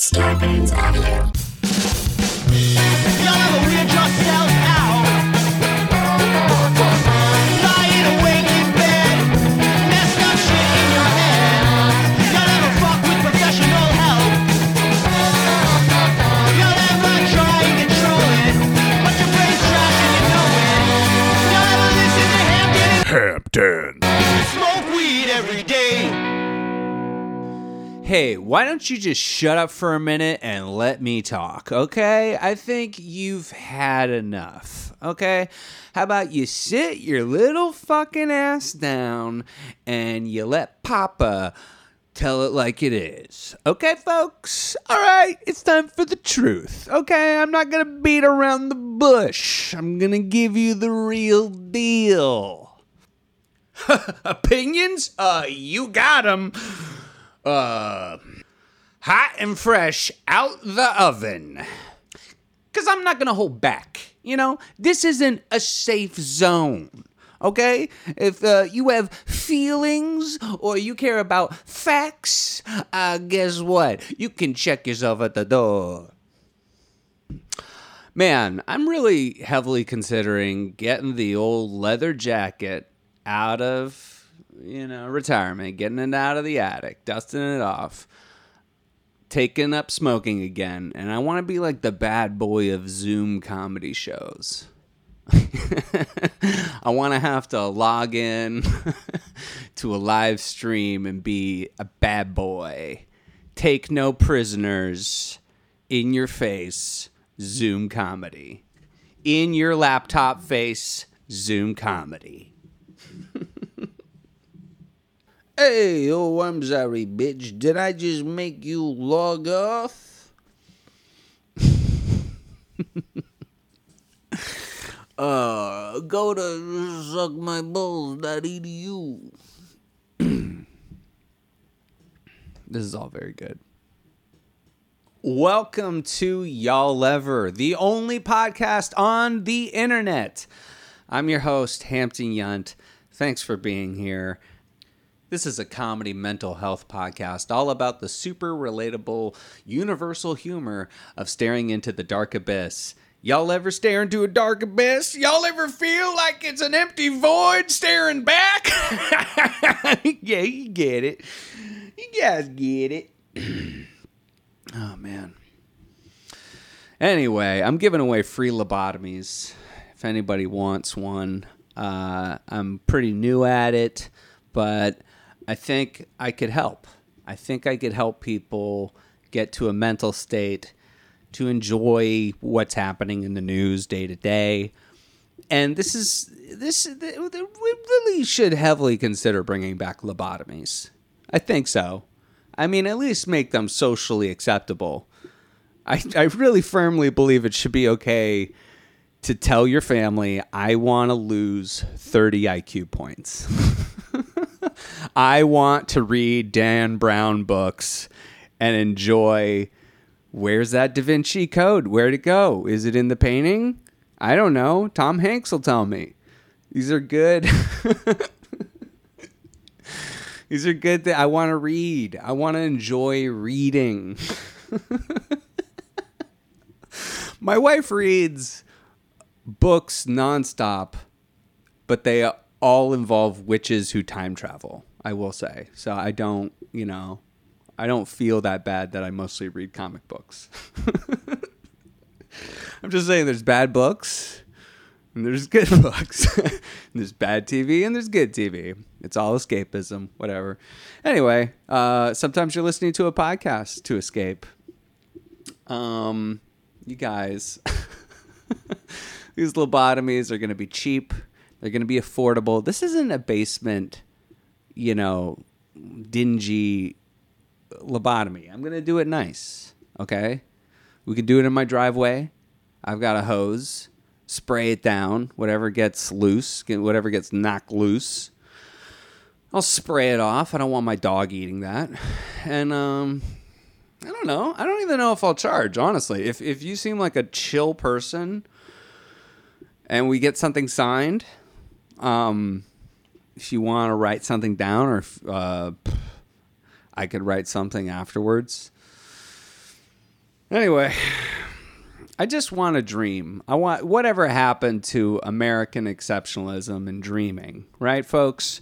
Scarpins Audio. Y'all ever weird yourselves out? Lying awake in bed, messed up shit in your head. Y'all ever fuck with professional help? Y'all ever try and control it, but your brain's trash and you know it. Y'all ever listen to Hampton? Smoke weed every day. Hey, why don't you just shut up for a minute and let me talk, okay? I think you've had enough, okay? How about you sit your little fucking ass down and you let Papa tell it like it is. Okay, folks? All right, it's time for the truth, okay? I'm not going to beat around the bush. I'm going to give you the real deal. Opinions? You got 'em. Hot and fresh out the oven. 'Cause I'm not gonna hold back, you know? This isn't a safe zone, okay? If you have feelings or you care about facts, guess what? You can check yourself at the door. Man, I'm really heavily considering getting the old leather jacket out of retirement, getting it out of the attic, dusting it off, taking up smoking again, and I want to be like the bad boy of Zoom comedy shows. I want to have to log in to a live stream and be a bad boy. Take no prisoners, in your face, Zoom comedy. In your laptop face, Zoom comedy. Hey, oh, I'm sorry, bitch. Did I just make you log off? Go to suckmyballs.edu. This is all very good. Welcome to Y'all Lever, the only podcast on the internet. I'm your host, Hampton Yunt. Thanks for being here. This is a comedy mental health podcast all about the super relatable, universal humor of staring into the dark abyss. Y'all ever stare into a dark abyss? Y'all ever feel like it's an empty void staring back? Yeah, you get it. You guys get it. Oh, man. Anyway, I'm giving away free lobotomies if anybody wants one. I'm pretty new at it, but I think I could help. I think I could help people get to a mental state to enjoy what's happening in the news day to day. And we really should heavily consider bringing back lobotomies. I think so. I mean, at least make them socially acceptable. I really firmly believe it should be okay to tell your family, I want to lose 30 IQ points. I want to read Dan Brown books and enjoy, where's that Da Vinci Code? Where'd it go? Is it in the painting? I don't know. Tom Hanks will tell me. These are good. These are good. I want to read. I want to enjoy reading. My wife reads books nonstop, but they all involve witches who time travel, I will say. So I don't feel that bad that I mostly read comic books. I'm just saying there's bad books and there's good books. And there's bad TV and there's good TV. It's all escapism, whatever. Anyway, sometimes you're listening to a podcast to escape. You guys, these lobotomies are going to be cheap. They're going to be affordable. This isn't a basement, dingy lobotomy. I'm going to do it nice, okay? We can do it in my driveway. I've got a hose. Spray it down. Whatever gets knocked loose, I'll spray it off. I don't want my dog eating that. And I don't know. I don't even know if I'll charge, honestly. If you seem like a chill person and we get something signed... if you want to write something down, or I could write something afterwards, Anyway, I just want to dream. I want whatever happened to American exceptionalism and dreaming, right, folks?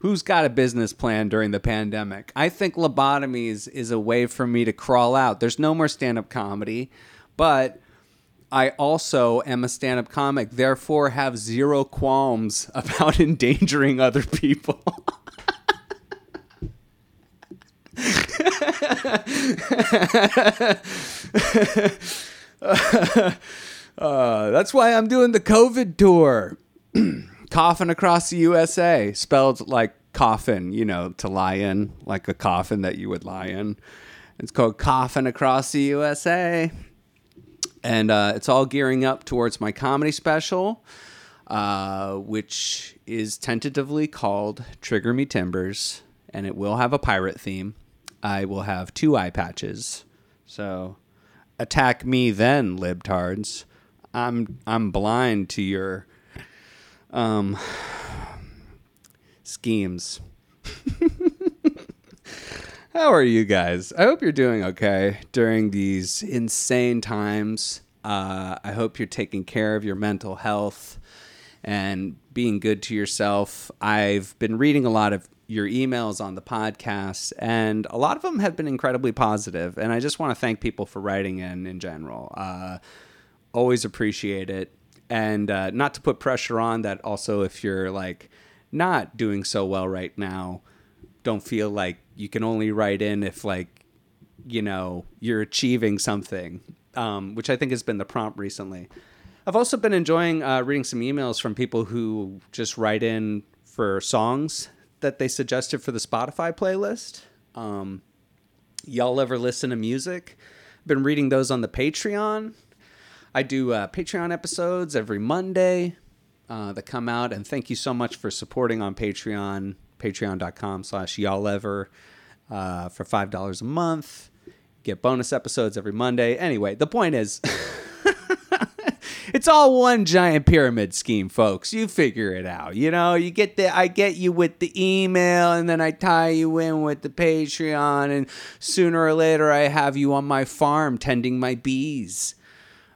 Who's got a business plan during the pandemic? I think lobotomies is a way for me to crawl out. There's no more stand-up comedy, but I also am a stand-up comic, therefore have zero qualms about endangering other people. That's why I'm doing the COVID tour. Coffin across the USA, spelled like coffin, you know, to lie in, like a coffin that you would lie in. It's called Coffin Across the USA. And it's all gearing up towards my comedy special, which is tentatively called Trigger Me Timbers, and it will have a pirate theme. I will have 2 eye patches. So attack me then, libtards. I'm blind to your schemes. How are you guys? I hope you're doing okay during these insane times. I hope you're taking care of your mental health and being good to yourself. I've been reading a lot of your emails on the podcast, and a lot of them have been incredibly positive, and I just want to thank people for writing in general. Always appreciate it. And not to put pressure on that, also if you're like not doing so well right now, don't feel like you can only write in if, like, you know, you're achieving something, which I think has been the prompt recently. I've also been enjoying reading some emails from people who just write in for songs that they suggested for the Spotify playlist. Y'all Ever Listen to Music? I've been reading those on the Patreon. I do Patreon episodes every Monday that come out. And thank you so much for supporting on Patreon, patreon.com/y'alllever, for $5 a month. Get bonus episodes every Monday. Anyway, the point is, it's all one giant pyramid scheme, folks. You figure it out. You know, you get the, I get you with the email, and then I tie you in with the Patreon, and sooner or later I have you on my farm tending my bees.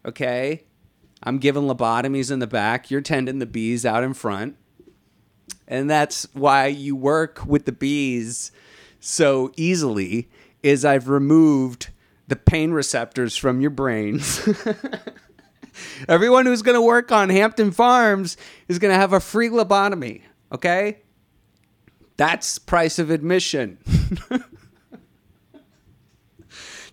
Okay, I'm giving lobotomies in the back. You're tending the bees out in front. And that's why you work with the bees so easily, is I've removed the pain receptors from your brains. Everyone who's going to work on Hampton Farms is going to have a free lobotomy. Okay? That's price of admission.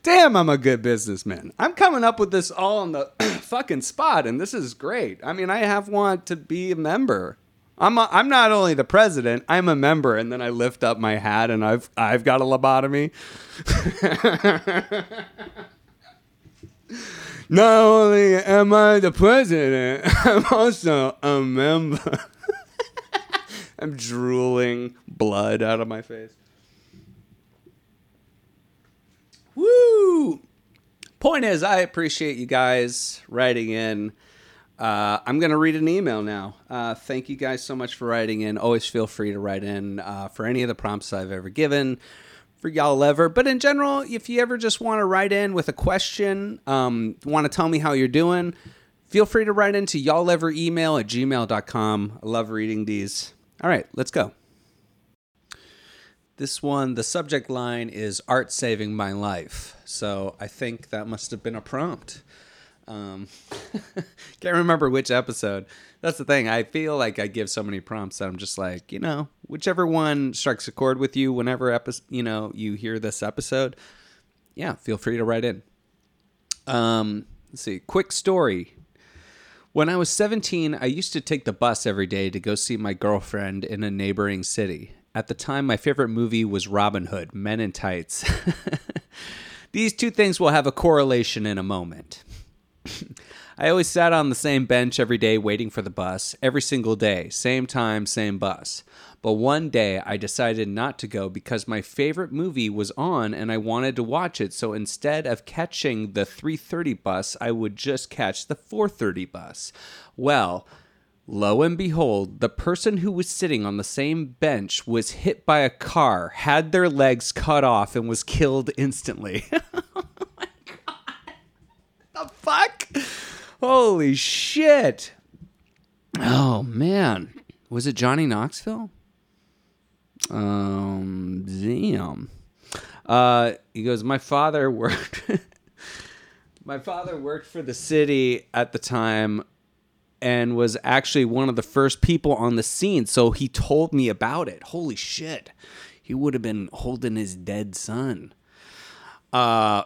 Damn, I'm a good businessman. I'm coming up with this all on the fucking spot, and this is great. I mean, I have want to be a member. I'm not only the president, I'm a member, and then I lift up my hat, and I've got a lobotomy. Not only am I the president, I'm also a member. I'm drooling blood out of my face. Woo! Point is, I appreciate you guys writing in. I'm going to read an email now. Thank you guys so much for writing in. Always feel free to write in for any of the prompts I've ever given for Y'all Lever. But in general, if you ever just want to write in with a question, want to tell me how you're doing, feel free to write into y'allleveremail@gmail.com. I love reading these. All right, let's go. This one, the subject line is art saving my life. So I think that must have been a prompt. Can't remember which episode. That's the thing. I feel like I give so many prompts that I'm just like, you know, whichever one strikes a chord with you whenever you hear this episode, yeah, feel free to write in. Let's see. Quick story. When I was 17, I used to take the bus every day to go see my girlfriend in a neighboring city. At the time, my favorite movie was Robin Hood, Men in Tights. These two things will have a correlation in a moment. I always sat on the same bench every day waiting for the bus, every single day, same time, same bus. But one day, I decided not to go because my favorite movie was on and I wanted to watch it, so instead of catching the 3:30 bus, I would just catch the 4:30 bus. Well, lo and behold, the person who was sitting on the same bench was hit by a car, had their legs cut off, and was killed instantly. Oh my God. fuck? Holy shit. Oh, man. Was it Johnny Knoxville? Damn. He goes, my father worked for the city at the time and was actually one of the first people on the scene. So he told me about it. Holy shit. He would have been holding his dead son.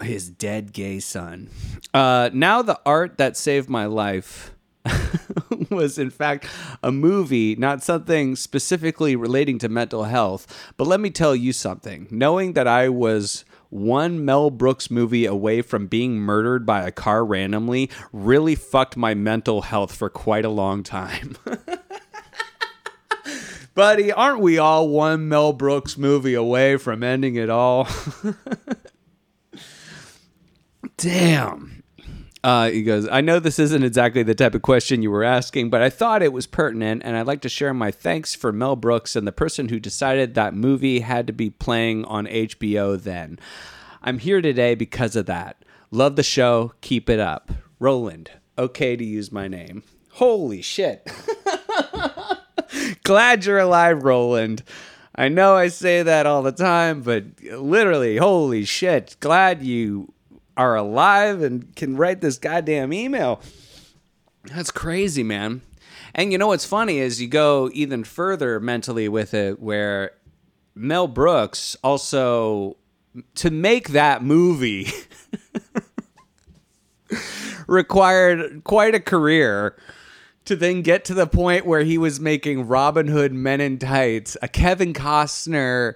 His dead gay son. Now the art that saved my life was in fact a movie, not something specifically relating to mental health. But let me tell you something. Knowing that I was one Mel Brooks movie away from being murdered by a car randomly really fucked my mental health for quite a long time. Buddy, aren't we all one Mel Brooks movie away from ending it all? Damn. He goes, I know this isn't exactly the type of question you were asking, but I thought it was pertinent, and I'd like to share my thanks for Mel Brooks and the person who decided that movie had to be playing on HBO then. I'm here today because of that. Love the show. Keep it up. Roland, okay to use my name. Holy shit. Glad you're alive, Roland. I know I say that all the time, but literally, holy shit. Glad you are alive and can write this goddamn email. That's crazy, man. And you know what's funny is you go even further mentally with it, where Mel Brooks also, to make that movie, required quite a career to then get to the point where he was making Robin Hood, Men in Tights, a Kevin Costner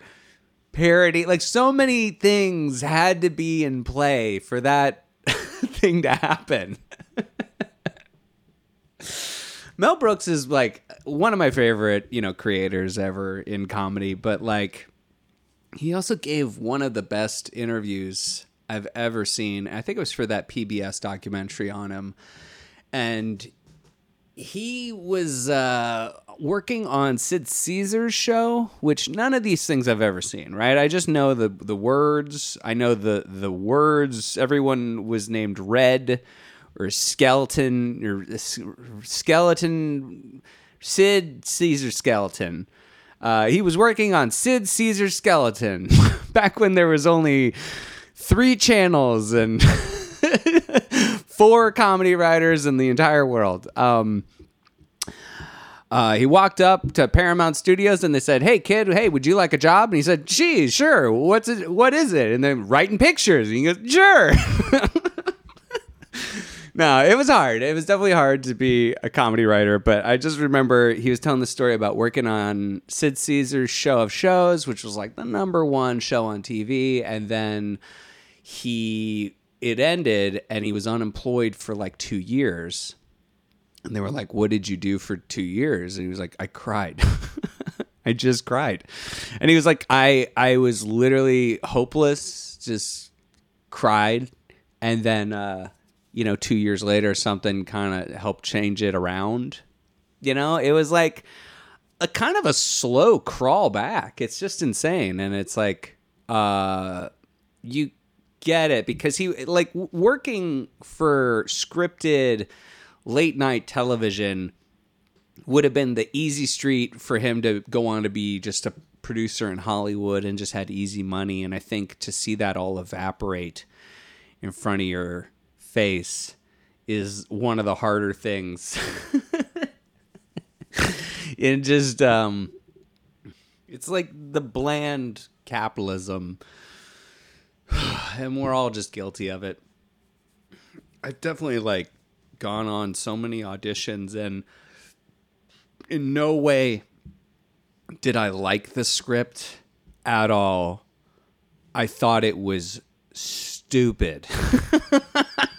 parody. Like, so many things had to be in play for that thing to happen. Mel Brooks is like one of my favorite, creators ever in comedy, but like he also gave one of the best interviews I've ever seen. I think it was for that PBS documentary on him. And he was working on Sid Caesar's show, which none of these things I've ever seen, right? I just know the words. I know the words. Everyone was named Red or Skeleton or Skeleton. Sid Caesar Skeleton. He was working on Sid Caesar Skeleton back when there was only 3 channels and 4 comedy writers in the entire world. He walked up to Paramount Studios and they said, "Hey kid, hey, would you like a job?" And he said, "Gee, sure. What is it? And then writing pictures. And he goes, "Sure." No, it was hard. It was definitely hard to be a comedy writer, but I just remember he was telling the story about working on Sid Caesar's show of shows, which was like the #1 show on TV, and then it ended and he was unemployed for like 2 years. And they were like, "What did you do for 2 years?" And he was like, "I cried." I just cried. And he was like, I was literally hopeless, just cried. And then, 2 years later, something kind of helped change it around. It was like a kind of a slow crawl back. It's just insane. And it's like, you get it, because he like working for scripted late night television would have been the easy street for him to go on to be just a producer in Hollywood and just had easy money. And I think to see that all evaporate in front of your face is one of the harder things. It just, it's like the bland capitalism. And we're all just guilty of it. I've definitely gone on so many auditions, and in no way did I like the script at all. I thought it was stupid.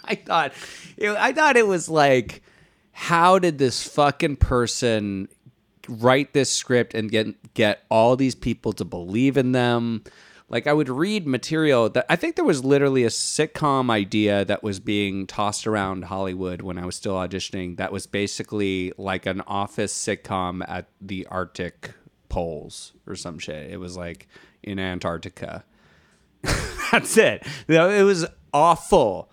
I thought it was like, how did this fucking person write this script and get all these people to believe in them? Like, I would read material that I think there was literally a sitcom idea that was being tossed around Hollywood when I was still auditioning that was basically like an office sitcom at the Arctic poles or some shit. It was like in Antarctica. That's it. It was awful.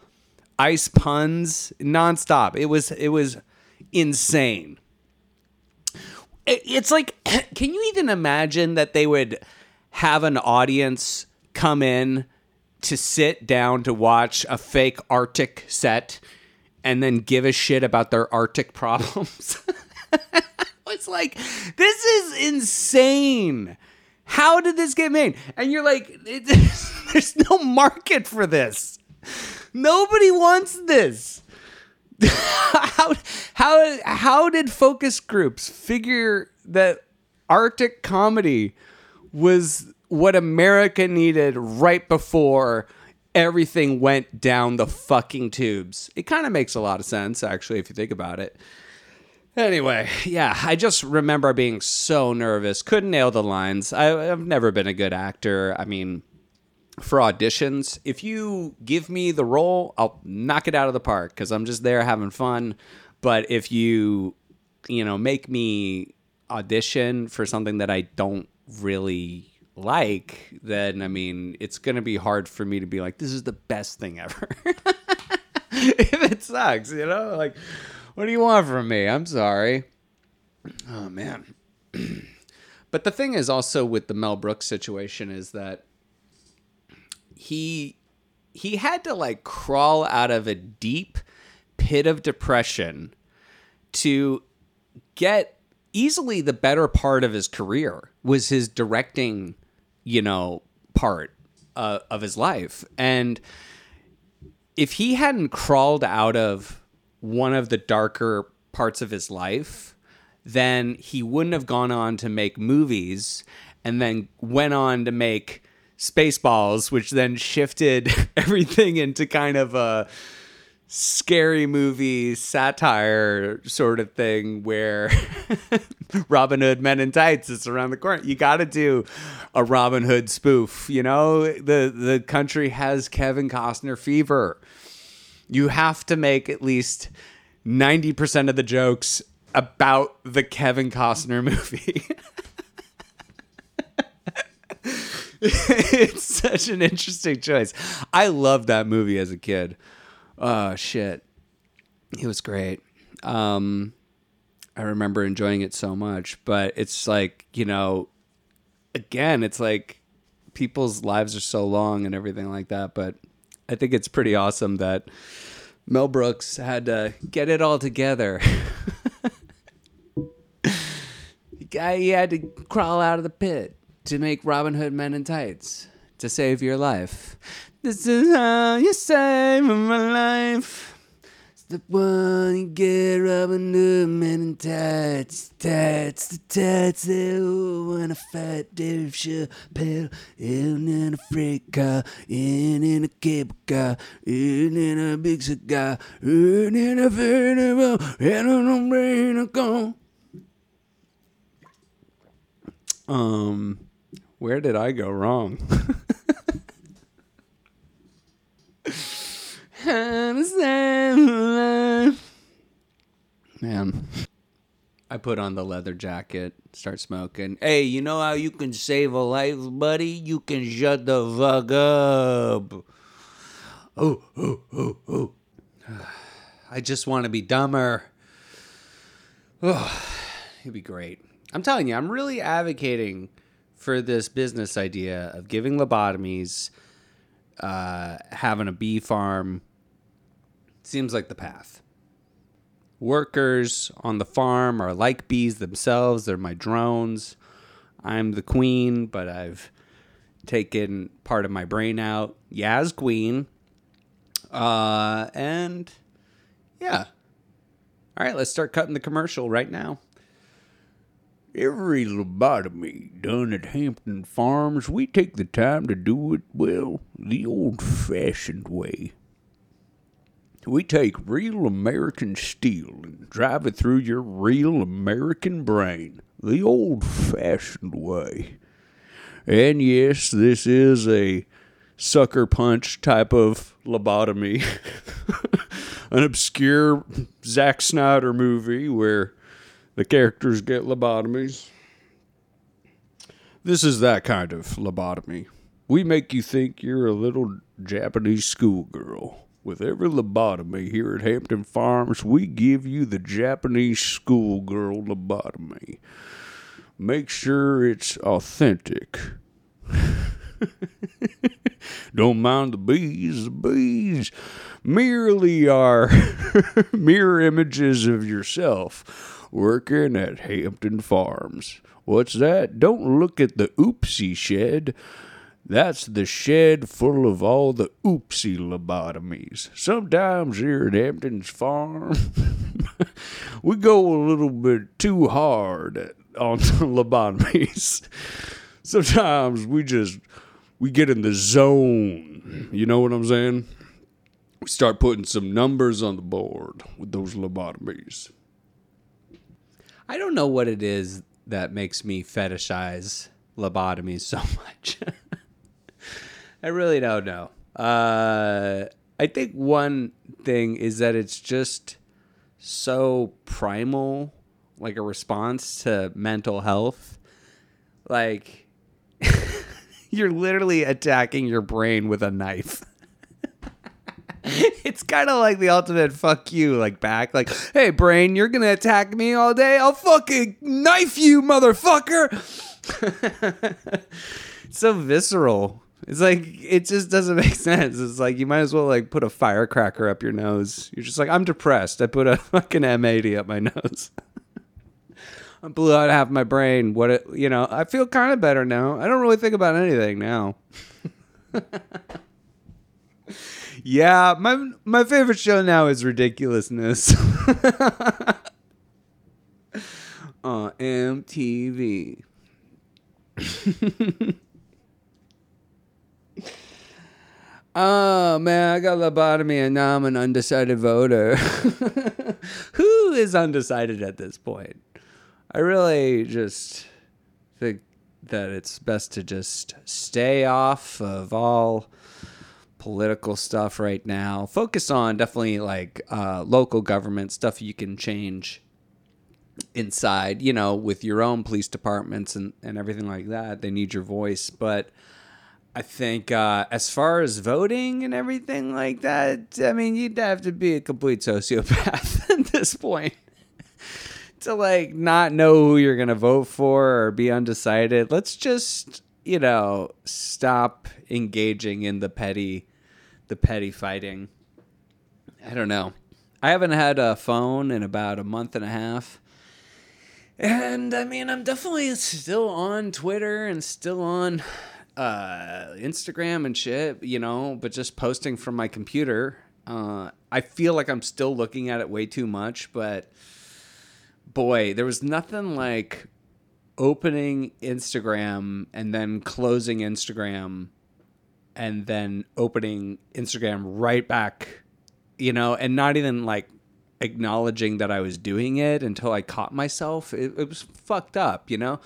ice puns nonstop. It was insane. It's like, can you even imagine that they would have an audience come in to sit down to watch a fake Arctic set and then give a shit about their Arctic problems? It's like, this is insane. How did this get made? And you're like, there's no market for this. Nobody wants this. How did focus groups figure that Arctic comedy was what America needed right before everything went down the fucking tubes? It kind of makes a lot of sense, actually, if you think about it. Anyway, yeah, I just remember being so nervous. Couldn't nail the lines. I've never been a good actor. I mean, for auditions, if you give me the role, I'll knock it out of the park because I'm just there having fun. But if you make me audition for something that I don't really like, then, I mean, it's going to be hard for me to be like, this is the best thing ever. If it sucks, like... What do you want from me? I'm sorry. Oh, man. But the thing is also with the Mel Brooks situation is that he had to, like, crawl out of a deep pit of depression to get easily the better part of his career was his directing, part of his life. And if he hadn't crawled out of one of the darker parts of his life, then he wouldn't have gone on to make movies and then went on to make Spaceballs, which then shifted everything into kind of a scary movie satire sort of thing where Robin Hood, Men in Tights is around the corner. You got to do a Robin Hood spoof. The country has Kevin Costner fever. You have to make at least 90% of the jokes about the Kevin Costner movie. It's such an interesting choice. I loved that movie as a kid. Oh, shit. It was great. I remember enjoying it so much. But it's like, again, it's like people's lives are so long and everything like that. But I think it's pretty awesome that Mel Brooks had to get it all together. He had to crawl out of the pit to make Robin Hood Men in Tights to save your life. This is how you save my life. It's the one you get, Robin Hood Men in Tights. Tights, the tights, they all wanna fight. Dave Chappelle, in a freight car, in a cable car, in a big cigar, in a festival, and on a rain or gone. Where did I go wrong? Man, I put on the leather jacket, start smoking. Hey, you know how you can save a life, buddy? You can shut the fuck up. Oh. I just want to be dumber. Oh, it'd be great. I'm telling you, I'm really advocating for this business idea of giving lobotomies, having a bee farm. Seems like the path. Workers on the farm are like bees themselves. They're my drones. I'm the queen, but I've taken part of my brain out. Yaz queen. And yeah. All right, let's start cutting the commercial right now. Every lobotomy done at Hampton Farms, we take the time to do it, well, the old-fashioned way. We take real American steel and drive it through your real American brain, the old-fashioned way. And yes, this is a sucker punch type of lobotomy. An obscure Zack Snyder movie where the characters get lobotomies. This is that kind of lobotomy. We make you think you're a little Japanese schoolgirl. With every lobotomy here at Hampton Farms, we give you the Japanese schoolgirl lobotomy. Make sure it's authentic. Don't mind the bees. The bees merely are mirror images of yourself working at Hampton Farms. What's that? Don't look at the oopsie shed. That's the shed full of all the oopsie lobotomies. Sometimes here at Hampton's Farm, we go a little bit too hard on the lobotomies. Sometimes we get in the zone. You know what I'm saying? We start putting some numbers on the board with those lobotomies. I don't know what it is that makes me fetishize lobotomies so much. I really don't know. I think one thing is that it's just so primal, like a response to mental health. Like, you're literally attacking your brain with a knife. It's kind of like the ultimate fuck you, like back. Like, hey, brain, you're going to attack me all day? I'll fucking knife you, motherfucker. It's so visceral. It's like, it just doesn't make sense. It's like, you might as well, like, put a firecracker up your nose. You're just like, I'm depressed. I put a fucking M80 up my nose. I blew out half my brain. What, it, you know, I feel kind of better now. I don't really think about anything now. Yeah, my favorite show now is Ridiculousness. On MTV. Oh, man, I got lobotomy and now I'm an undecided voter. Who is undecided at this point? I really just think that it's best to just stay off of all political stuff right now. Focus on definitely like local government stuff you can change inside, you know, with your own police departments and everything like that. They need your voice, but I think as far as voting and everything like that, I mean, you'd have to be a complete sociopath at this point to, like, not know who you're going to vote for or be undecided. Let's just, you know, stop engaging in the petty fighting. I don't know. I haven't had a phone in about a month and a half. And, I mean, I'm definitely still on Twitter and still on Instagram and shit, you know, but just posting from my computer. I feel like I'm still looking at it way too much, but boy, there was nothing like opening Instagram and then closing Instagram and then opening Instagram right back, you know, and not even like acknowledging that I was doing it until I caught myself. It was fucked up, you know?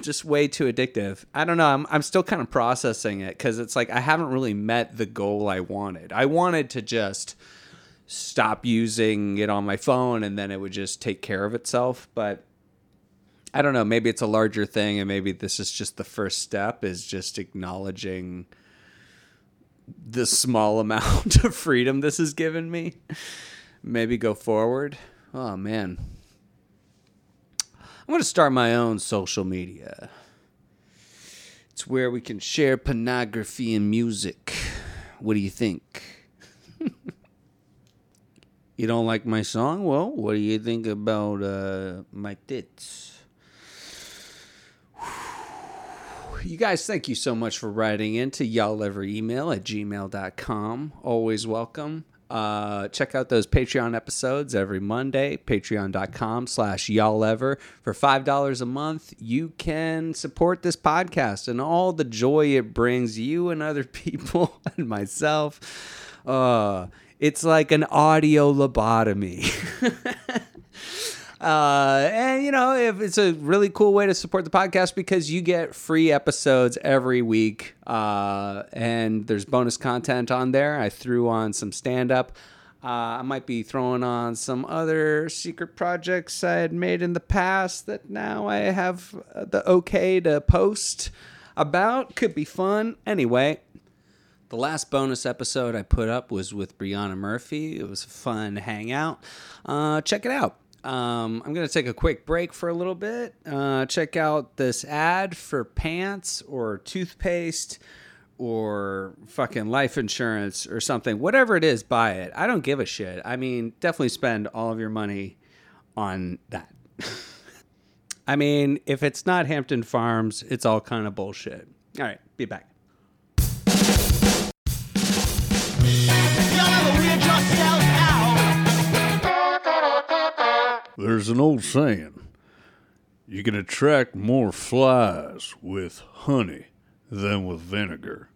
Just way too addictive. I don't know. I'm still kind of processing it because it's like I haven't really met the goal I wanted. I wanted to just stop using it on my phone and then it would just take care of itself. But I don't know. Maybe it's a larger thing and maybe this is just the first step, is just acknowledging the small amount of freedom this has given me. Maybe go forward. Oh, man. I'm going to start my own social media. It's where we can share pornography and music. What do you think? You don't like my song? Well, what do you think about my tits? You guys, thank you so much for writing in to Y'all Lever email at gmail.com. Always welcome. Check out those Patreon episodes every Monday, patreon.com/y'alllever. For $5 a month, you can support this podcast and all the joy it brings you and other people and myself. It's like an audio lobotomy. And, you know, it's a really cool way to support the podcast because you get free episodes every week. And there's bonus content on there. I threw on some stand-up. I might be throwing on some other secret projects I had made in the past that now I have the okay to post about. Could be fun. Anyway, The last bonus episode I put up was with Brianna Murphy. It was a fun hangout. Check it out. I'm going to take a quick break for a little bit. Check out this ad for pants or toothpaste or fucking life insurance or something. Whatever it is, buy it. I don't give a shit. I mean, definitely spend all of your money on that. I mean, if it's not Hampton Farms, it's all kind of bullshit. All right, be back. There's an old saying, you can attract more flies with honey than with vinegar.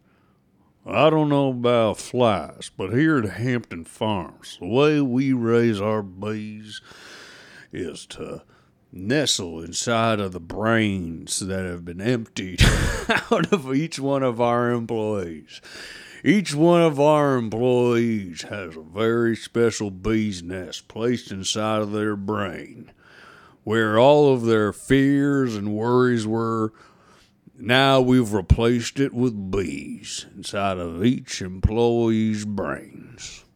I don't know about flies, but here at Hampton Farms, the way we raise our bees is to nestle inside of the brains that have been emptied out of each one of our employees. Each one of our employees has a very special bee's nest placed inside of their brain, where all of their fears and worries were. Now we've replaced it with bees inside of each employee's brains.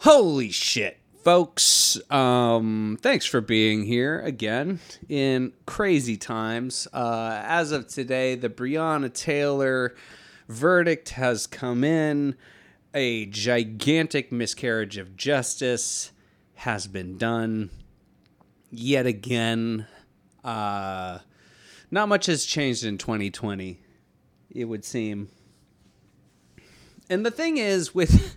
Holy shit. Folks, thanks for being here again in crazy times. As of today, the Breonna Taylor verdict has come in. A gigantic miscarriage of justice has been done yet again. Not much has changed in 2020, it would seem. And the thing is with...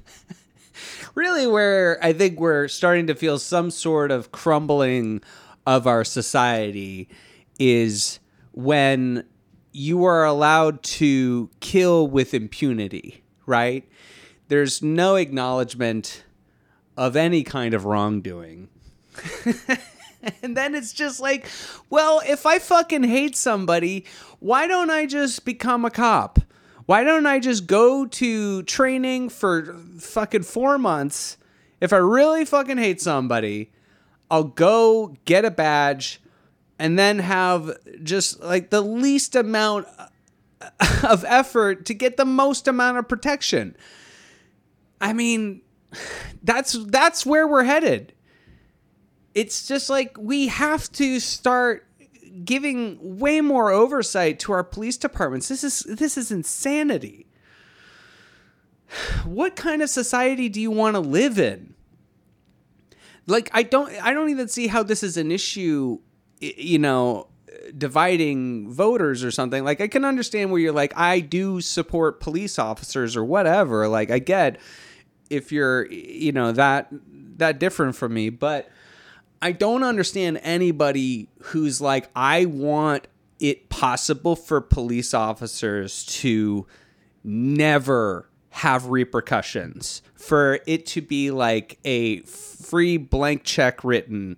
Really where I think we're starting to feel some sort of crumbling of our society is when you are allowed to kill with impunity, right? There's no acknowledgement of any kind of wrongdoing. And then it's just like, well, if I fucking hate somebody, why don't I just become a cop? Why don't I just go to training for fucking 4 months? If I really fucking hate somebody, I'll go get a badge and then have just like the least amount of effort to get the most amount of protection. I mean, that's where we're headed. It's just like we have to start giving way more oversight to our police departments. This is insanity. What kind of society do you want to live in? Like, I don't even see how this is an issue, you know, dividing voters or something. Like, I can understand where you're like, I do support police officers or whatever. Like, I get if you're, you know, that different from me, but I don't understand anybody who's like, I want it possible for police officers to never have repercussions, for it to be like a free blank check written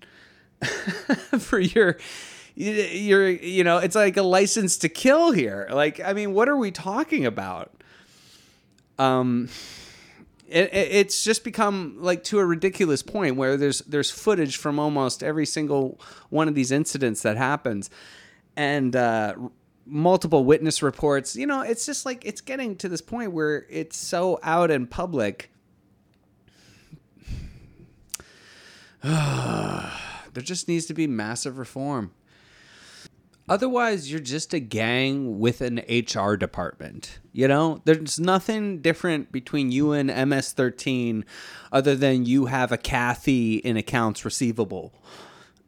for your, you know, it's like a license to kill here. Like, I mean, what are we talking about? It's just become like to a ridiculous point where there's footage from almost every single one of these incidents that happens, and multiple witness reports. You know, it's just like it's getting to this point where it's so out in public. There just needs to be massive reform. Otherwise, you're just a gang with an HR department. You know, there's nothing different between you and MS-13 other than you have a Kathy in accounts receivable.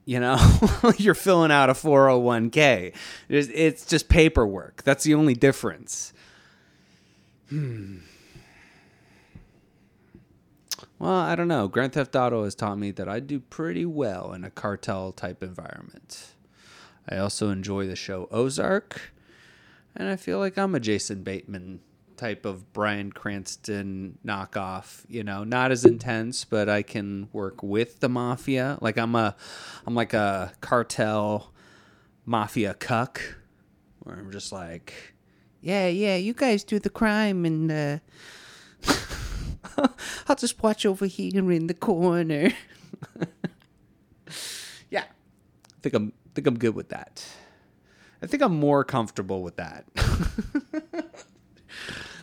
You know, you're filling out a 401k. It's just paperwork. That's the only difference. Well, I don't know. Grand Theft Auto has taught me that I do pretty well in a cartel-type environment. I also enjoy the show Ozark, and I feel like I'm a Jason Bateman type of Bryan Cranston knockoff, you know, not as intense, but I can work with the mafia. Like I'm like a cartel mafia cuck where I'm just like, yeah, you guys do the crime and I'll just watch over here in the corner. Yeah, I think I'm good with that. I think I'm more comfortable with that.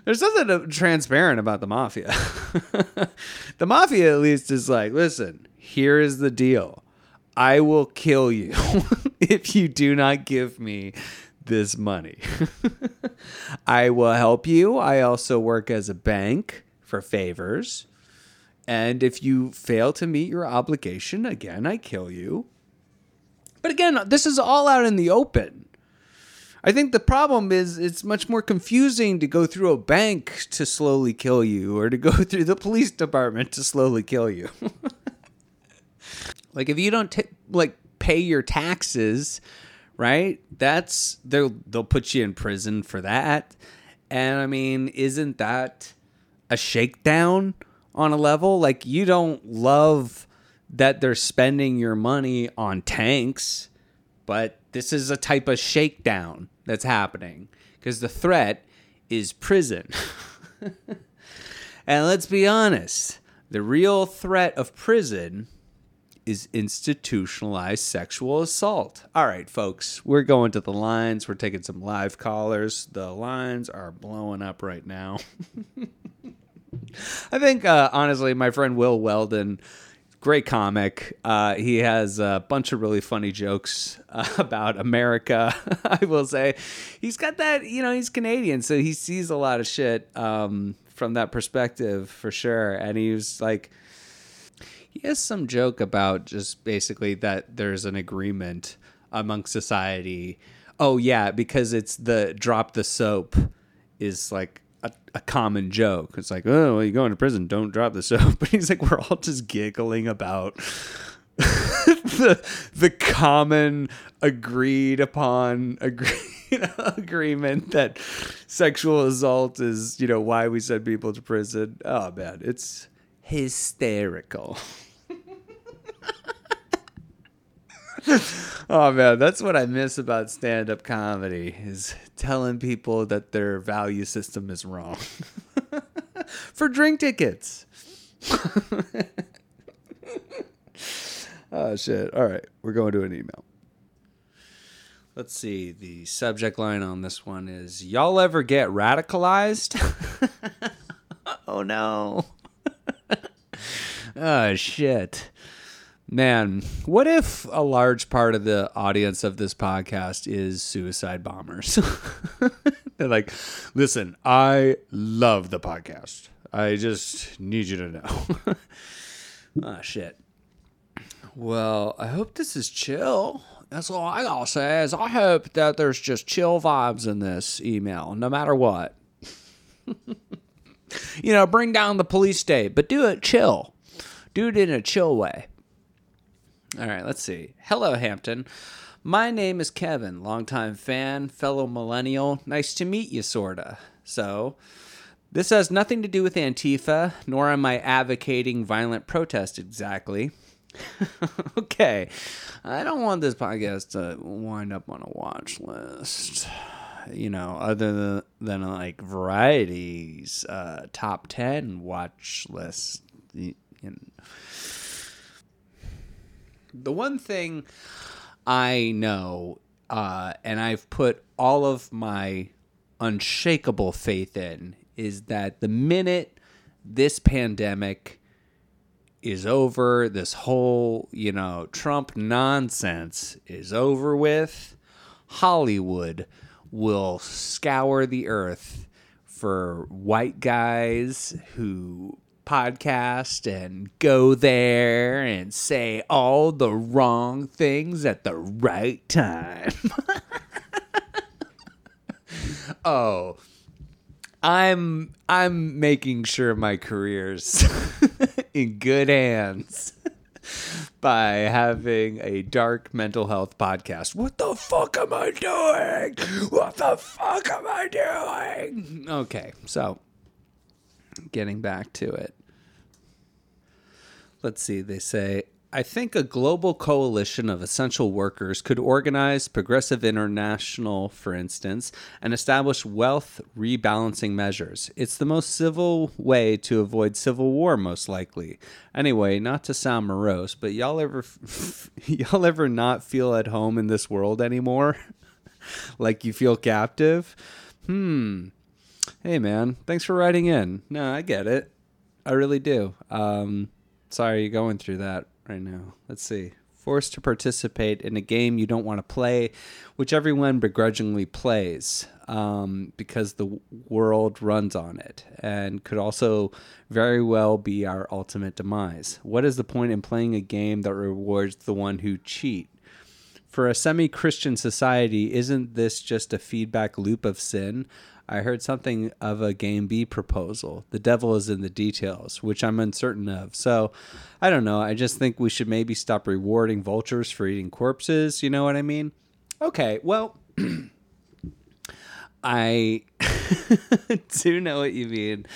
There's nothing transparent about the mafia. The mafia, at least, is like, listen, here is the deal. I will kill you if you do not give me this money. I will help you. I also work as a bank for favors. And if you fail to meet your obligation, again, I kill you. But again, this is all out in the open. I think the problem is it's much more confusing to go through a bank to slowly kill you or to go through the police department to slowly kill you. Like, if you don't pay your taxes, right, that's they'll put you in prison for that. And I mean, isn't that a shakedown on a level? Like, you don't love that they're spending your money on tanks, but this is a type of shakedown that's happening because the threat is prison. And let's be honest, the real threat of prison is institutionalized sexual assault. All right, folks, we're going to the lines. We're taking some live callers. The lines are blowing up right now. I think, honestly, my friend Will Weldon, great comic. He has a bunch of really funny jokes about America, I will say. He's got that, you know, he's Canadian, so he sees a lot of shit from that perspective for sure. And he was like, he has some joke about just basically that there's an agreement among society. Oh, yeah, because it's the drop the soap is like a common joke. It's like, oh, well, you're going to prison, don't drop the soap. But he's like, we're all just giggling about the common agreement that sexual assault is, you know, why we send people to prison. Oh, man, it's hysterical. Oh, man, that's what I miss about stand-up comedy, is telling people that their value system is wrong. For drink tickets. Oh, shit. All right, we're going to an email. Let's see. The subject line on this one is, y'all ever get radicalized? Oh, no. Oh, shit. Man, what if a large part of the audience of this podcast is suicide bombers? They're like, listen, I love the podcast. I just need you to know. Oh, shit. Well, I hope this is chill. That's all I gotta say is I hope that there's just chill vibes in this email, no matter what. You know, bring down the police state, but do it chill. Do it in a chill way. All right, let's see. Hello, Hampton. My name is Kevin, longtime fan, fellow millennial. Nice to meet you, sorta. So, this has nothing to do with Antifa, nor am I advocating violent protest exactly. Okay, I don't want this podcast to wind up on a watch list. You know, other than like Variety's top 10 watch list. The one thing I know, and I've put all of my unshakable faith in, is that the minute this pandemic is over, this whole, you know, Trump nonsense is over with, Hollywood will scour the earth for white guys who podcast and go there and say all the wrong things at the right time. Oh, I'm making sure my career's in good hands by having a dark mental health podcast. What the fuck am I doing? What the fuck am I doing? Okay, so getting back to it. Let's see, they say, I think a global coalition of essential workers could organize Progressive International, for instance, and establish wealth rebalancing measures. It's the most civil way to avoid civil war, most likely. Anyway, not to sound morose, but y'all ever not feel at home in this world anymore? Like you feel captive? hey, man, thanks for writing in. No, I get it. I really do. Sorry you're going through that right now. Let's see. Forced to participate in a game you don't want to play, which everyone begrudgingly plays because the world runs on it and could also very well be our ultimate demise. What is the point in playing a game that rewards the one who cheats? For a semi-Christian society, isn't this just a feedback loop of sin? I heard something of a Game B proposal. The devil is in the details, which I'm uncertain of. So, I don't know. I just think we should maybe stop rewarding vultures for eating corpses. You know what I mean? Okay, well, I do know what you mean.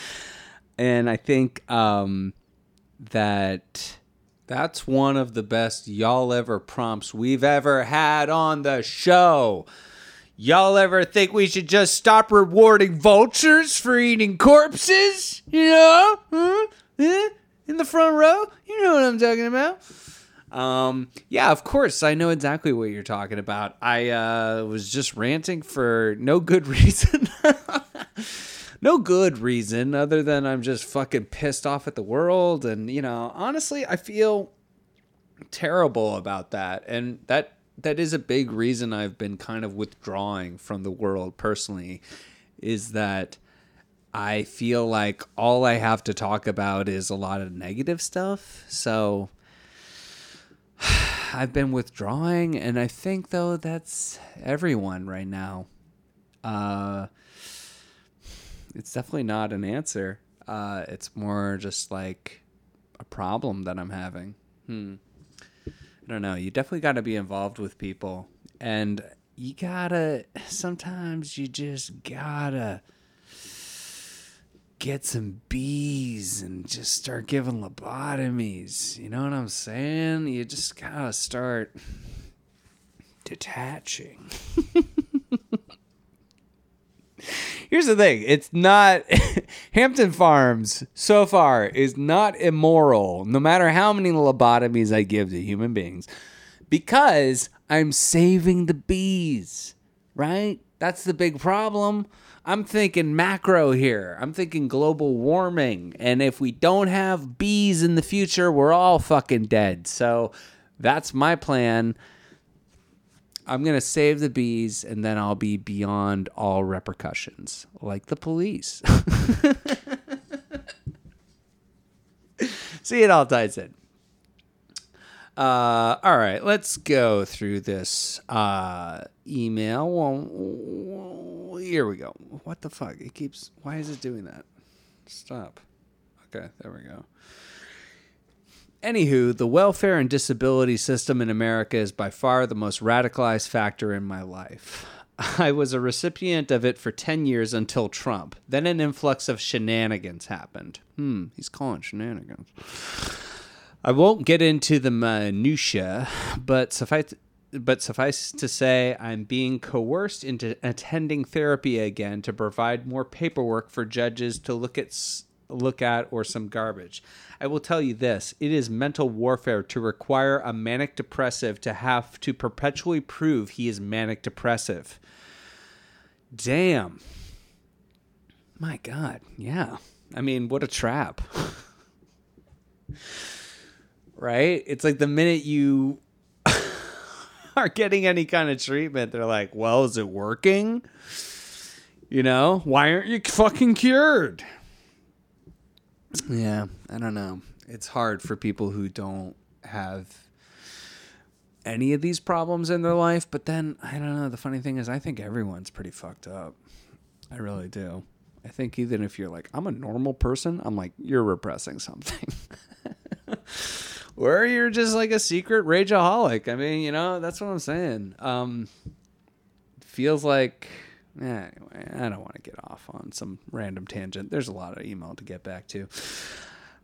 And I think that that's one of the best Y'all Lever prompts we've ever had on the show. Y'all ever think we should just stop rewarding vultures for eating corpses? You know? Huh? Huh? In the front row? You know what I'm talking about. Yeah, of course. I know exactly what you're talking about. I was just ranting for no good reason. No good reason other than I'm just fucking pissed off at the world. And, you know, honestly, I feel terrible about that. And that is a big reason I've been kind of withdrawing from the world personally, is that I feel like all I have to talk about is a lot of negative stuff. So I've been withdrawing, and I think, though, that's everyone right now. It's definitely not an answer. It's more just like a problem that I'm having. I don't know. You definitely got to be involved with people, and you gotta, sometimes you just gotta get some B's and just start giving lobotomies. You know what I'm saying? You just gotta start detaching. Here's the thing. It's not Hampton Farms so far is not immoral, no matter how many lobotomies I give to human beings, because I'm saving the bees, right? That's the big problem. I'm thinking macro here. I'm thinking global warming. And if we don't have bees in the future, we're all fucking dead. So that's my plan. I'm going to save the bees, and then I'll be beyond all repercussions, like the police. See, it all ties in. All right, let's go through this email. Well, here we go. What the fuck? It keeps... Why is it doing that? Stop. Okay, there we go. Anywho, the welfare and disability system in America is by far the most radicalized factor in my life. I was a recipient of it for 10 years until Trump. Then an influx of shenanigans happened. He's calling shenanigans. I won't get into the minutiae, but suffice to say, I'm being coerced into attending therapy again to provide more paperwork for judges to look at or some garbage. I will tell you this, it is mental warfare to require a manic depressive to have to perpetually prove he is manic depressive. Damn. My God. Yeah. I mean, what a trap. Right? It's like the minute you are getting any kind of treatment, they're like, well, is it working? You know, why aren't you fucking cured? Yeah, I don't know. It's hard for people who don't have any of these problems in their life. But then, I don't know. The funny thing is, I think everyone's pretty fucked up. I really do. I think even if you're like, I'm a normal person, I'm like, you're repressing something. Or you're just like a secret rageaholic. I mean, you know, that's what I'm saying. Feels like... Anyway, I don't want to get off on some random tangent. There's a lot of email to get back to.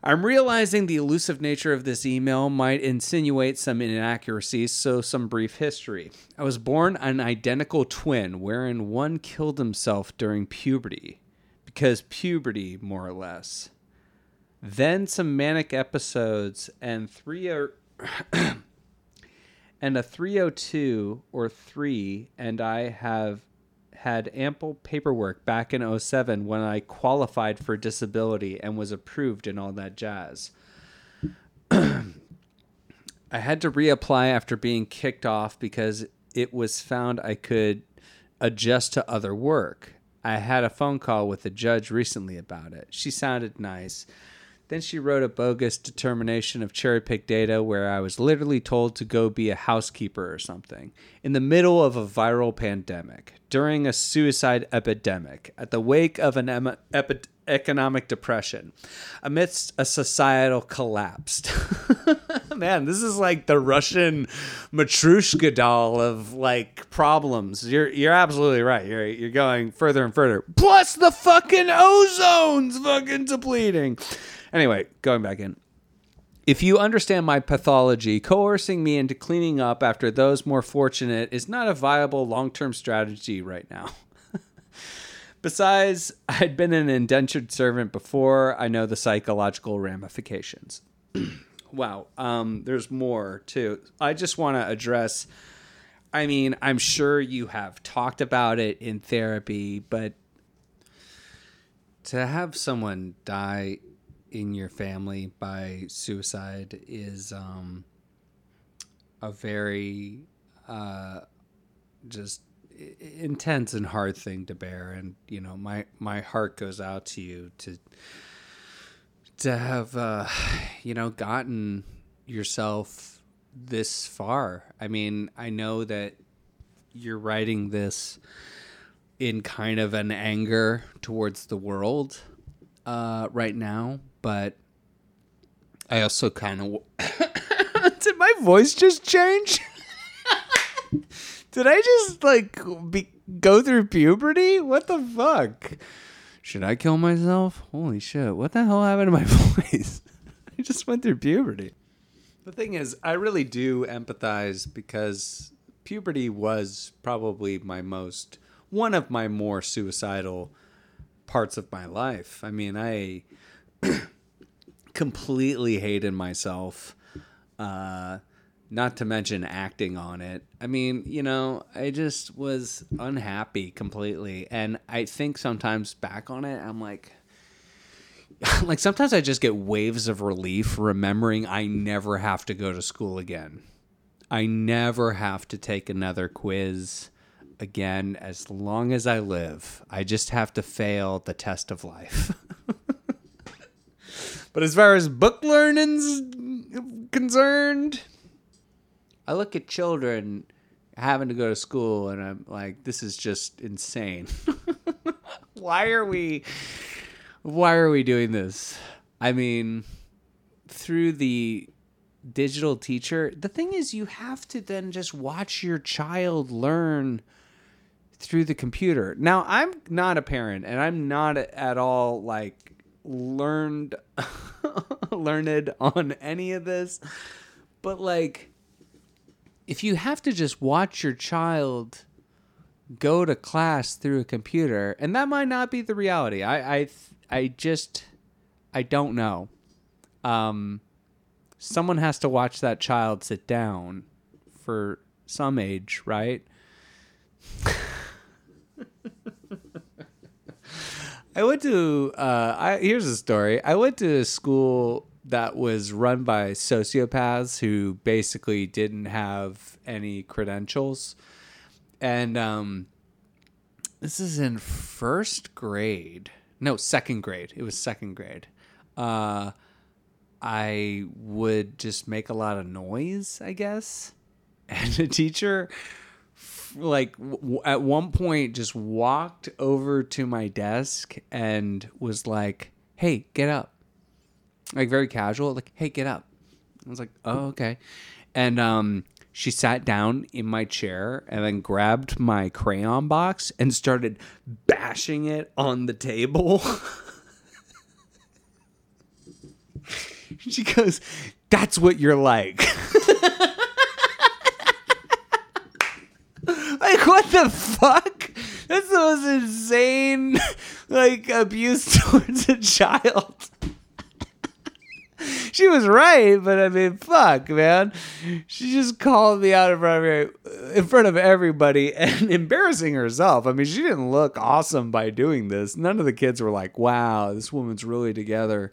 I'm realizing the elusive nature of this email might insinuate some inaccuracies, so some brief history. I was born an identical twin, wherein one killed himself during puberty. Because puberty, more or less. Then some manic episodes and a 302 or 3, and I have had ample paperwork back in 2007 when I qualified for disability and was approved and all that jazz. I had to reapply after being kicked off because it was found I could adjust to other work. I had a phone call with the judge recently about it. She sounded nice. Then she wrote a bogus determination of cherry-picked data where I was literally told to go be a housekeeper or something. In the middle of a viral pandemic, during a suicide epidemic, at the wake of an economic depression, amidst a societal collapse. Man, this is like the Russian Matryoshka doll of like problems. You're absolutely right. You're going further and further. Plus the fucking ozone's fucking depleting. Anyway, going back in. If you understand my pathology, coercing me into cleaning up after those more fortunate is not a viable long-term strategy right now. Besides, I'd been an indentured servant before. I know the psychological ramifications. Wow. There's more, too. I just want to address, I mean, I'm sure you have talked about it in therapy, but to have someone die in your family by suicide is a very just intense and hard thing to bear. And, you know, my heart goes out to you to have, you know, gotten yourself this far. I mean, I know that you're writing this in kind of an anger towards the world right now, but I also kind of... Did my voice just change? Did I just, like, go through puberty? What the fuck? Should I kill myself? Holy shit. What the hell happened to my voice? I just went through puberty. The thing is, I really do empathize because puberty was probably one of my more suicidal parts of my life. I mean, I completely hated myself, not to mention acting on it. I mean, you know, I just was unhappy completely. And I think sometimes back on it, I'm like, sometimes I just get waves of relief remembering I never have to go to school again. I never have to take another quiz again as long as I live. I just have to fail the test of life. But as far as book learning's concerned... I look at children having to go to school and I'm like, this is just insane. Why are we doing this? I mean, through the digital teacher, the thing is you have to then just watch your child learn through the computer. Now, I'm not a parent and I'm not at all like learned on any of this, but like, if you have to just watch your child go to class through a computer, and that might not be the reality. I don't know. Someone has to watch that child sit down for some age, right? Here's a story. I went to school that was run by sociopaths who basically didn't have any credentials. And this is in second grade. It was second grade. I would just make a lot of noise, I guess. And the teacher, like, at one point just walked over to my desk and was like, hey, get up. Like, very casual, like, hey, get up. I was like, oh, okay. And she sat down in my chair and then grabbed my crayon box and started bashing it on the table. She goes, that's what you're like. Like, what the fuck? That's the most insane, like, abuse towards a child. She was right, but I mean, fuck, man. She just called me out in front of everybody and embarrassing herself. I mean, she didn't look awesome by doing this. None of the kids were like, wow, this woman's really together.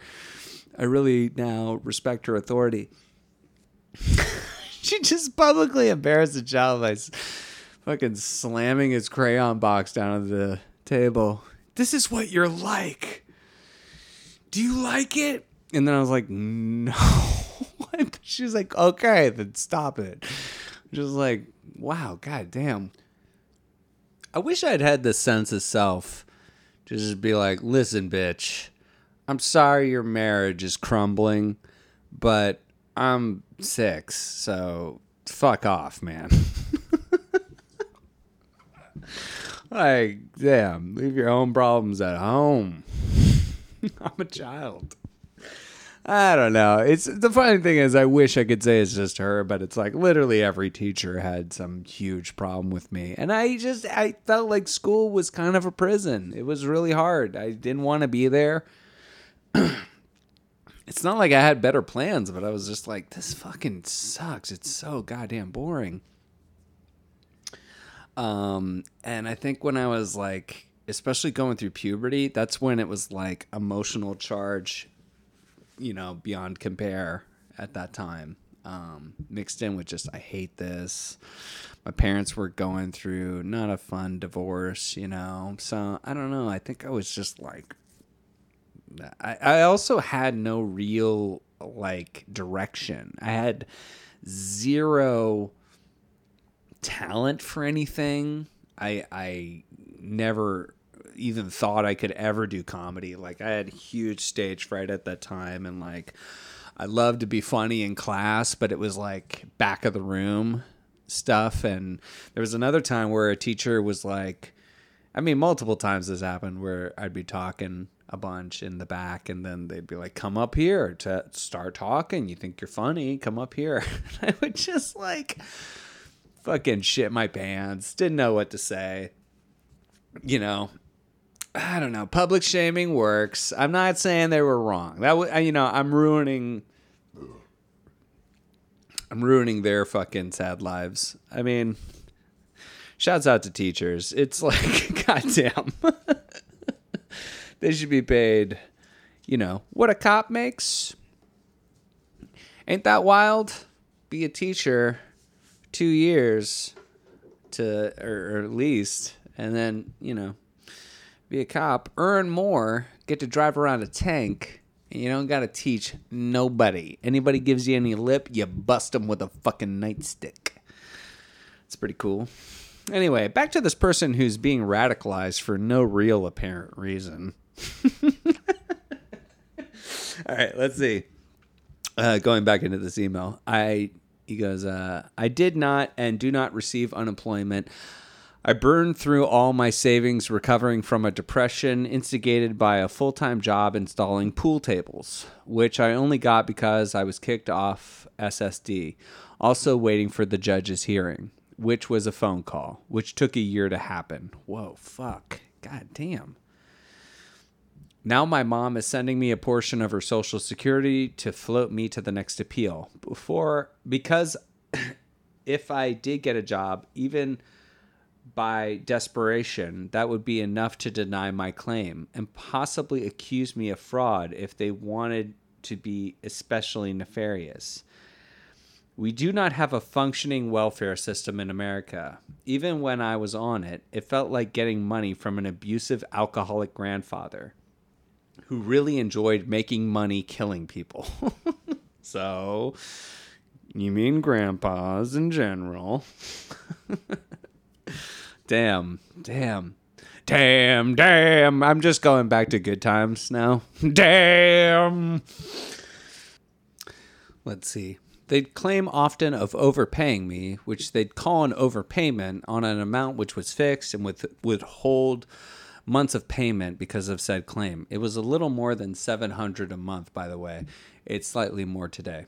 I really now respect her authority. She just publicly embarrassed a child by fucking slamming his crayon box down on the table. This is what you're like. Do you like it? And then I was like, no. She was like, okay, then stop it. Just like, wow, goddamn. I wish I'd had the sense of self to just be like, listen, bitch, I'm sorry your marriage is crumbling, but I'm 6, so fuck off, man. Like, damn, leave your own problems at home. I'm a child. I don't know. It's the funny thing is, I wish I could say it's just her, but it's like literally every teacher had some huge problem with me. And I felt like school was kind of a prison. It was really hard. I didn't want to be there. It's not like I had better plans, but I was just like, this fucking sucks. It's so goddamn boring. And I think when I was like, especially going through puberty, that's when it was like emotional charge, you know, beyond compare at that time, mixed in with just, I hate this. My parents were going through not a fun divorce, you know? So I don't know. I think I was just like, I also had no real like direction. I had zero talent for anything. I never even thought I could ever do comedy. Like, I had huge stage fright at that time, and like, I loved to be funny in class, but it was like back of the room stuff. And there was another time where a teacher was like, I mean, multiple times this happened, where I'd be talking a bunch in the back, and then they'd be like, come up here to start talking, you think you're funny, come up here. And I would just like fucking shit my pants, didn't know what to say, you know. I don't know. Public shaming works. I'm not saying they were wrong. You know, I'm ruining their fucking sad lives. I mean, shouts out to teachers. It's like, goddamn, they should be paid. You know what a cop makes? Ain't that wild? Be a teacher 2 years or at least, and then, you know, be a cop, earn more, get to drive around a tank, and you don't got to teach nobody. Anybody gives you any lip, you bust them with a fucking nightstick. It's pretty cool. Anyway, back to this person who's being radicalized for no real apparent reason. All right, let's see. Going back into this email. He goes, I did not and do not receive unemployment. I burned through all my savings recovering from a depression instigated by a full-time job installing pool tables, which I only got because I was kicked off SSD, also waiting for the judge's hearing, which was a phone call, which took a year to happen. Whoa, fuck. God damn. Now my mom is sending me a portion of her Social Security to float me to the next appeal. Because if I did get a job, even by desperation, that would be enough to deny my claim and possibly accuse me of fraud if they wanted to be especially nefarious. We do not have a functioning welfare system in America. Even when I was on it, it felt like getting money from an abusive alcoholic grandfather who really enjoyed making money killing people. So, you mean grandpas in general. Damn. I'm just going back to good times now. Damn. Let's see. They'd claim often of overpaying me, which they'd call an overpayment on an amount which was fixed and would hold months of payment because of said claim. It was a little more than $700 a month, by the way. It's slightly more today.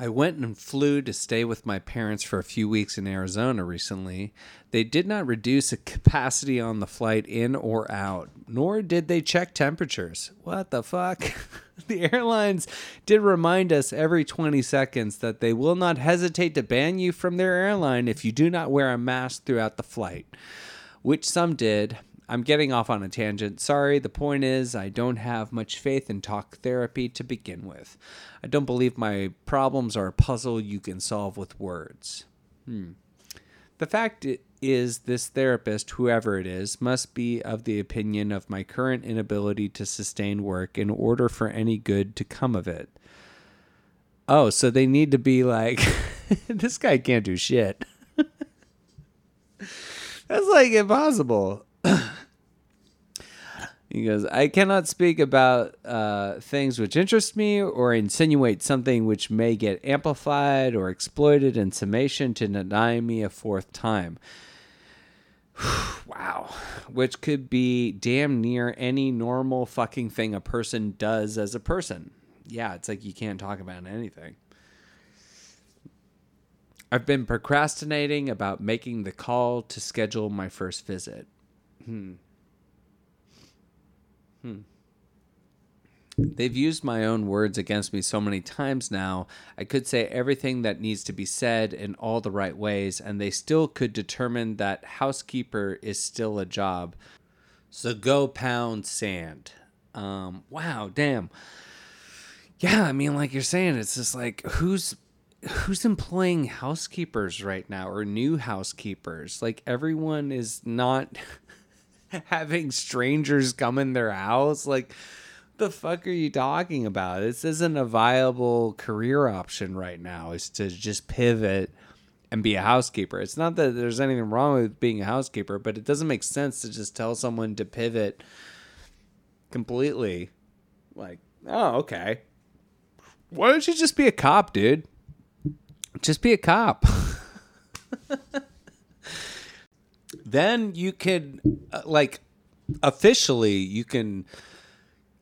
I went and flew to stay with my parents for a few weeks in Arizona recently. They did not reduce the capacity on the flight in or out, nor did they check temperatures. What the fuck? The airlines did remind us every 20 seconds that they will not hesitate to ban you from their airline if you do not wear a mask throughout the flight, which some did. I'm getting off on a tangent. Sorry, the point is I don't have much faith in talk therapy to begin with. I don't believe my problems are a puzzle you can solve with words. The fact is this therapist, whoever it is, must be of the opinion of my current inability to sustain work in order for any good to come of it. Oh, so they need to be like, this guy can't do shit. That's like impossible. He goes, I cannot speak about things which interest me or insinuate something which may get amplified or exploited in summation to deny me a fourth time. Wow. Which could be damn near any normal fucking thing a person does as a person. Yeah, it's like you can't talk about anything. I've been procrastinating about making the call to schedule my first visit. They've used my own words against me so many times now. I could say everything that needs to be said in all the right ways, and they still could determine that housekeeper is still a job. So go pound sand. Wow, damn. Yeah, I mean, like you're saying, it's just like, who's employing housekeepers right now, or new housekeepers? Like, everyone is not having strangers come in their house. Like, the fuck are you talking about? This isn't a viable career option right now, is to just pivot and be a housekeeper. It's not that there's anything wrong with being a housekeeper, but it doesn't make sense to just tell someone to pivot completely. Like, oh, okay. Why don't you just be a cop, dude? Just be a cop. Then you could, like, officially, you can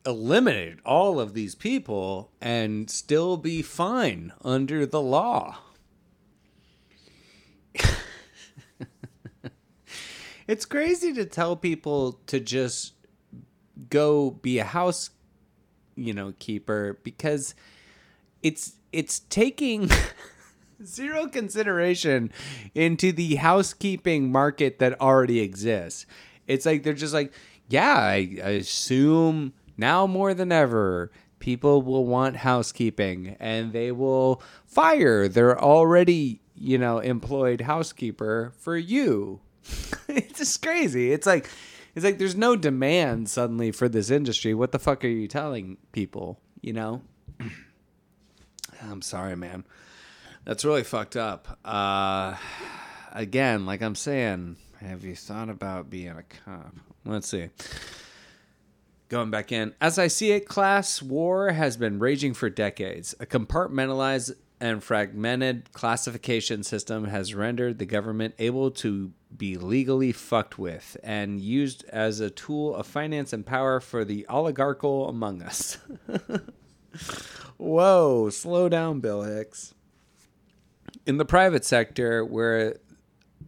eliminate all of these people and still be fine under the law. It's crazy to tell people to just go be a house, keeper, because it's taking zero consideration into the housekeeping market that already exists. It's like they're just like, yeah, I assume now more than ever people will want housekeeping, and they will fire their already, employed housekeeper for you. It's just crazy. It's like there's no demand suddenly for this industry. What the fuck are you telling people, I'm sorry, man. That's really fucked up. Again, like I'm saying, have you thought about being a cop? Let's see. Going back in. As I see it, class war has been raging for decades. A compartmentalized and fragmented classification system has rendered the government able to be legally fucked with and used as a tool of finance and power for the oligarchical among us. Whoa, slow down, Bill Hicks. In the private sector, where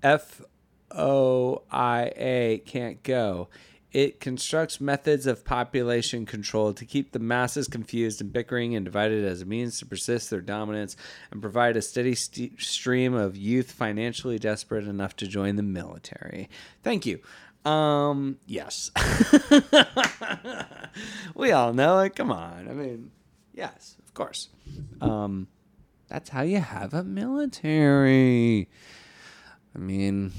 FOIA can't go, it constructs methods of population control to keep the masses confused and bickering and divided as a means to persist their dominance and provide a steady stream of youth financially desperate enough to join the military. Thank you. Yes. We all know it. Come on. I mean, yes, of course. That's how you have a military. I mean,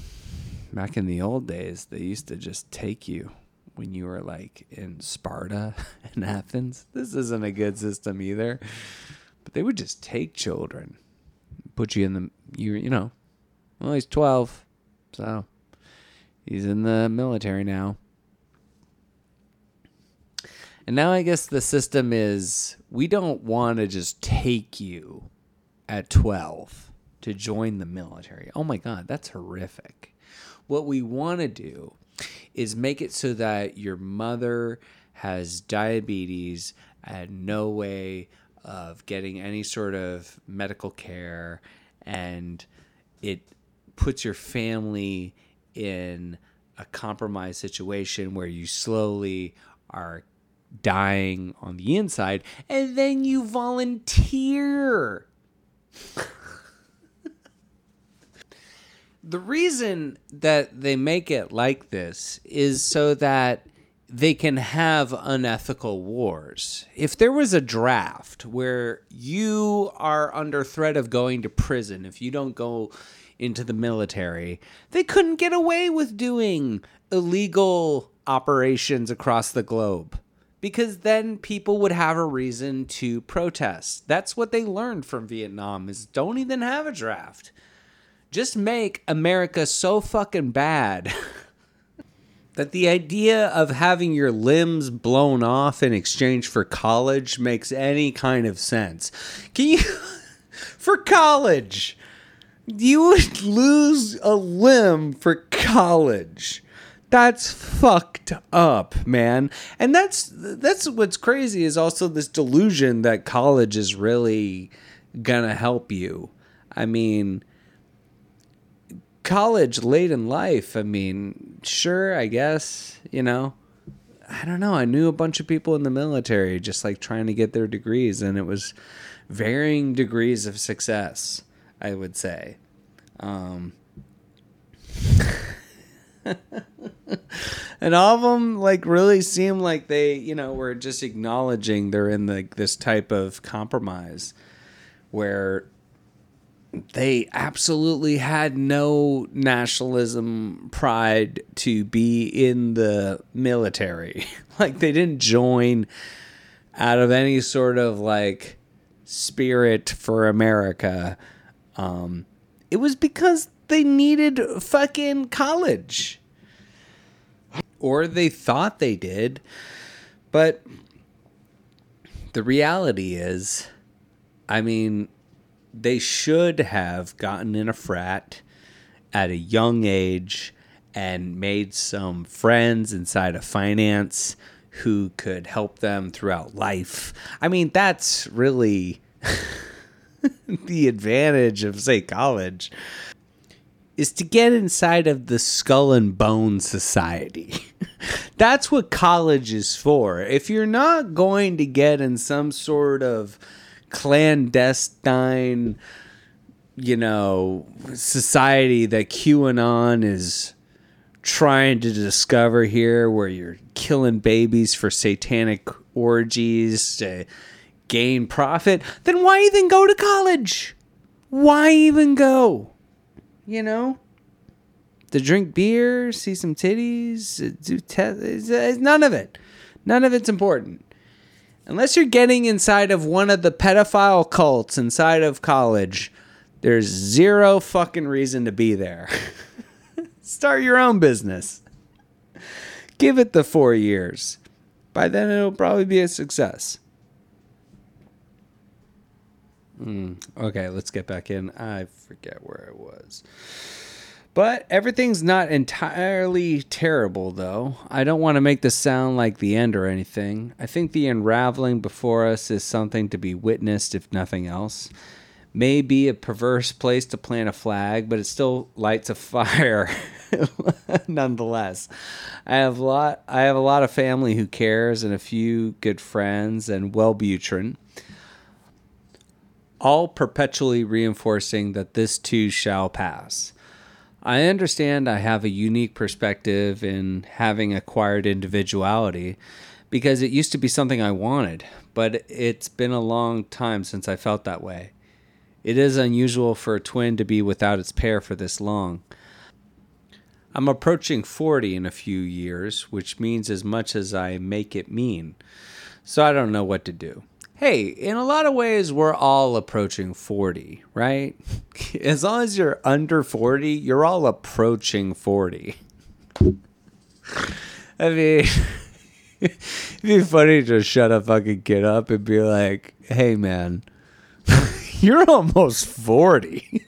back in the old days, they used to just take you when you were like in Sparta and Athens. This isn't a good system either. But they would just take children, put you in the, well, he's 12, so he's in the military now. And now I guess the system is, we don't want to just take you at 12 to join the military. Oh my God, that's horrific. What we want to do is make it so that your mother has diabetes and no way of getting any sort of medical care, and it puts your family in a compromised situation where you slowly are dying on the inside, and then you volunteer. The reason that they make it like this is so that they can have unethical wars. If there was a draft where you are under threat of going to prison if you don't go into the military, they couldn't get away with doing illegal operations across the globe, because then people would have a reason to protest. That's what they learned from Vietnam, is don't even have a draft. Just make America so fucking bad that the idea of having your limbs blown off in exchange for college makes any kind of sense. Can you... for college! You would lose a limb for college. That's fucked up, man. And that's what's crazy, is also this delusion that college is really gonna help you. I mean, college late in life, I mean, sure, I guess, you know. I don't know. I knew a bunch of people in the military just like trying to get their degrees, and it was varying degrees of success, I would say. And all of them like really seem like they, you know, were just acknowledging they're in like this type of compromise where they absolutely had no nationalism pride to be in the military. Like they didn't join out of any sort of like spirit for America. It was because they needed fucking college. Or they thought they did. But the reality is, I mean, they should have gotten in a frat at a young age and made some friends inside of finance who could help them throughout life. I mean, that's really the advantage of, say, college, is to get inside of the skull and bone society. That's what college is for. If you're not going to get in some sort of clandestine, you know, society that QAnon is trying to discover here, where you're killing babies for satanic orgies to gain profit, then why even go to college? Why even go? You know, to drink beer, see some titties, do tests, none of it. None of it's important. Unless you're getting inside of one of the pedophile cults inside of college, there's zero fucking reason to be there. Start your own business. Give it the 4 years. By then, it'll probably be a success. Okay, let's get back in. I forget where I was. But everything's not entirely terrible, though. I don't want to make this sound like the end or anything. I think the unraveling before us is something to be witnessed, if nothing else. May be a perverse place to plant a flag, but it still lights a fire nonetheless. I have a lot of family who cares, and a few good friends, and Wellbutrin, all perpetually reinforcing that this too shall pass. I understand I have a unique perspective in having acquired individuality, because it used to be something I wanted, but it's been a long time since I felt that way. It is unusual for a twin to be without its pair for this long. I'm approaching 40 in a few years, which means as much as I make it mean, so I don't know what to do. Hey, in a lot of ways, we're all approaching 40, right? As long as you're under 40, you're all approaching 40. I mean, it'd be funny to shut a fucking kid up and be like, hey, man, you're almost 40.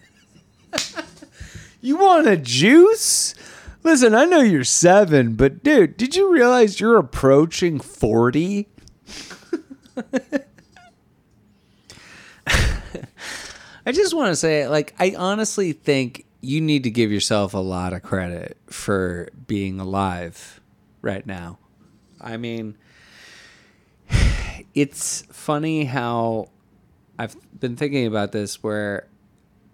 You want a juice? Listen, I know you're 7, but dude, did you realize you're approaching 40? I just want to say, like, I honestly think you need to give yourself a lot of credit for being alive right now. I mean, it's funny how I've been thinking about this, where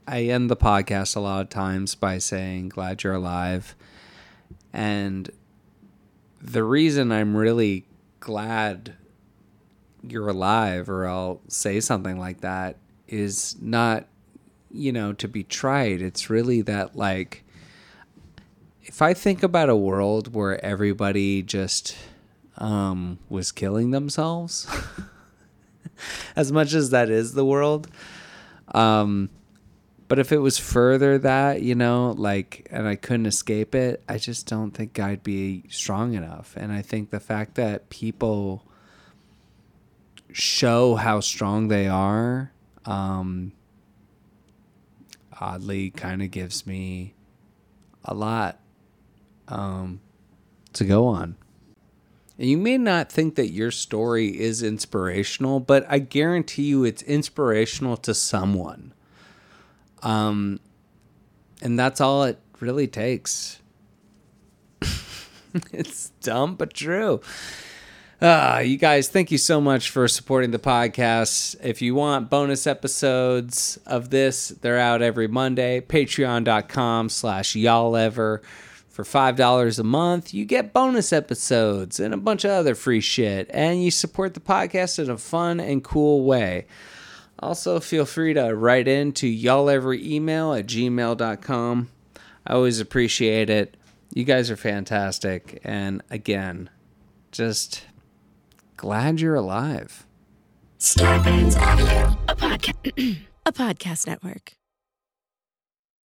I end the podcast a lot of times by saying, glad you're alive. And the reason I'm really glad you're alive, or I'll say something like that, is not, you know, to be tried. It's really that, like, if I think about a world where everybody just was killing themselves, as much as that is the world, but if it was further that, you know, like, and I couldn't escape it, I just don't think I'd be strong enough. And I think the fact that people show how strong they are, oddly kind of gives me a lot to go on. And you may not think that your story is inspirational, but I guarantee you it's inspirational to someone. And that's all it really takes. It's dumb, but true. You guys, thank you so much for supporting the podcast. If you want bonus episodes of this, they're out every Monday. Patreon.com/y'all lever. For $5 a month, you get bonus episodes and a bunch of other free shit. And you support the podcast in a fun and cool way. Also, feel free to write in to y'allleveremail@gmail.com. I always appreciate it. You guys are fantastic. And again, just... glad you're alive. Starbane's Audio, a podcast network.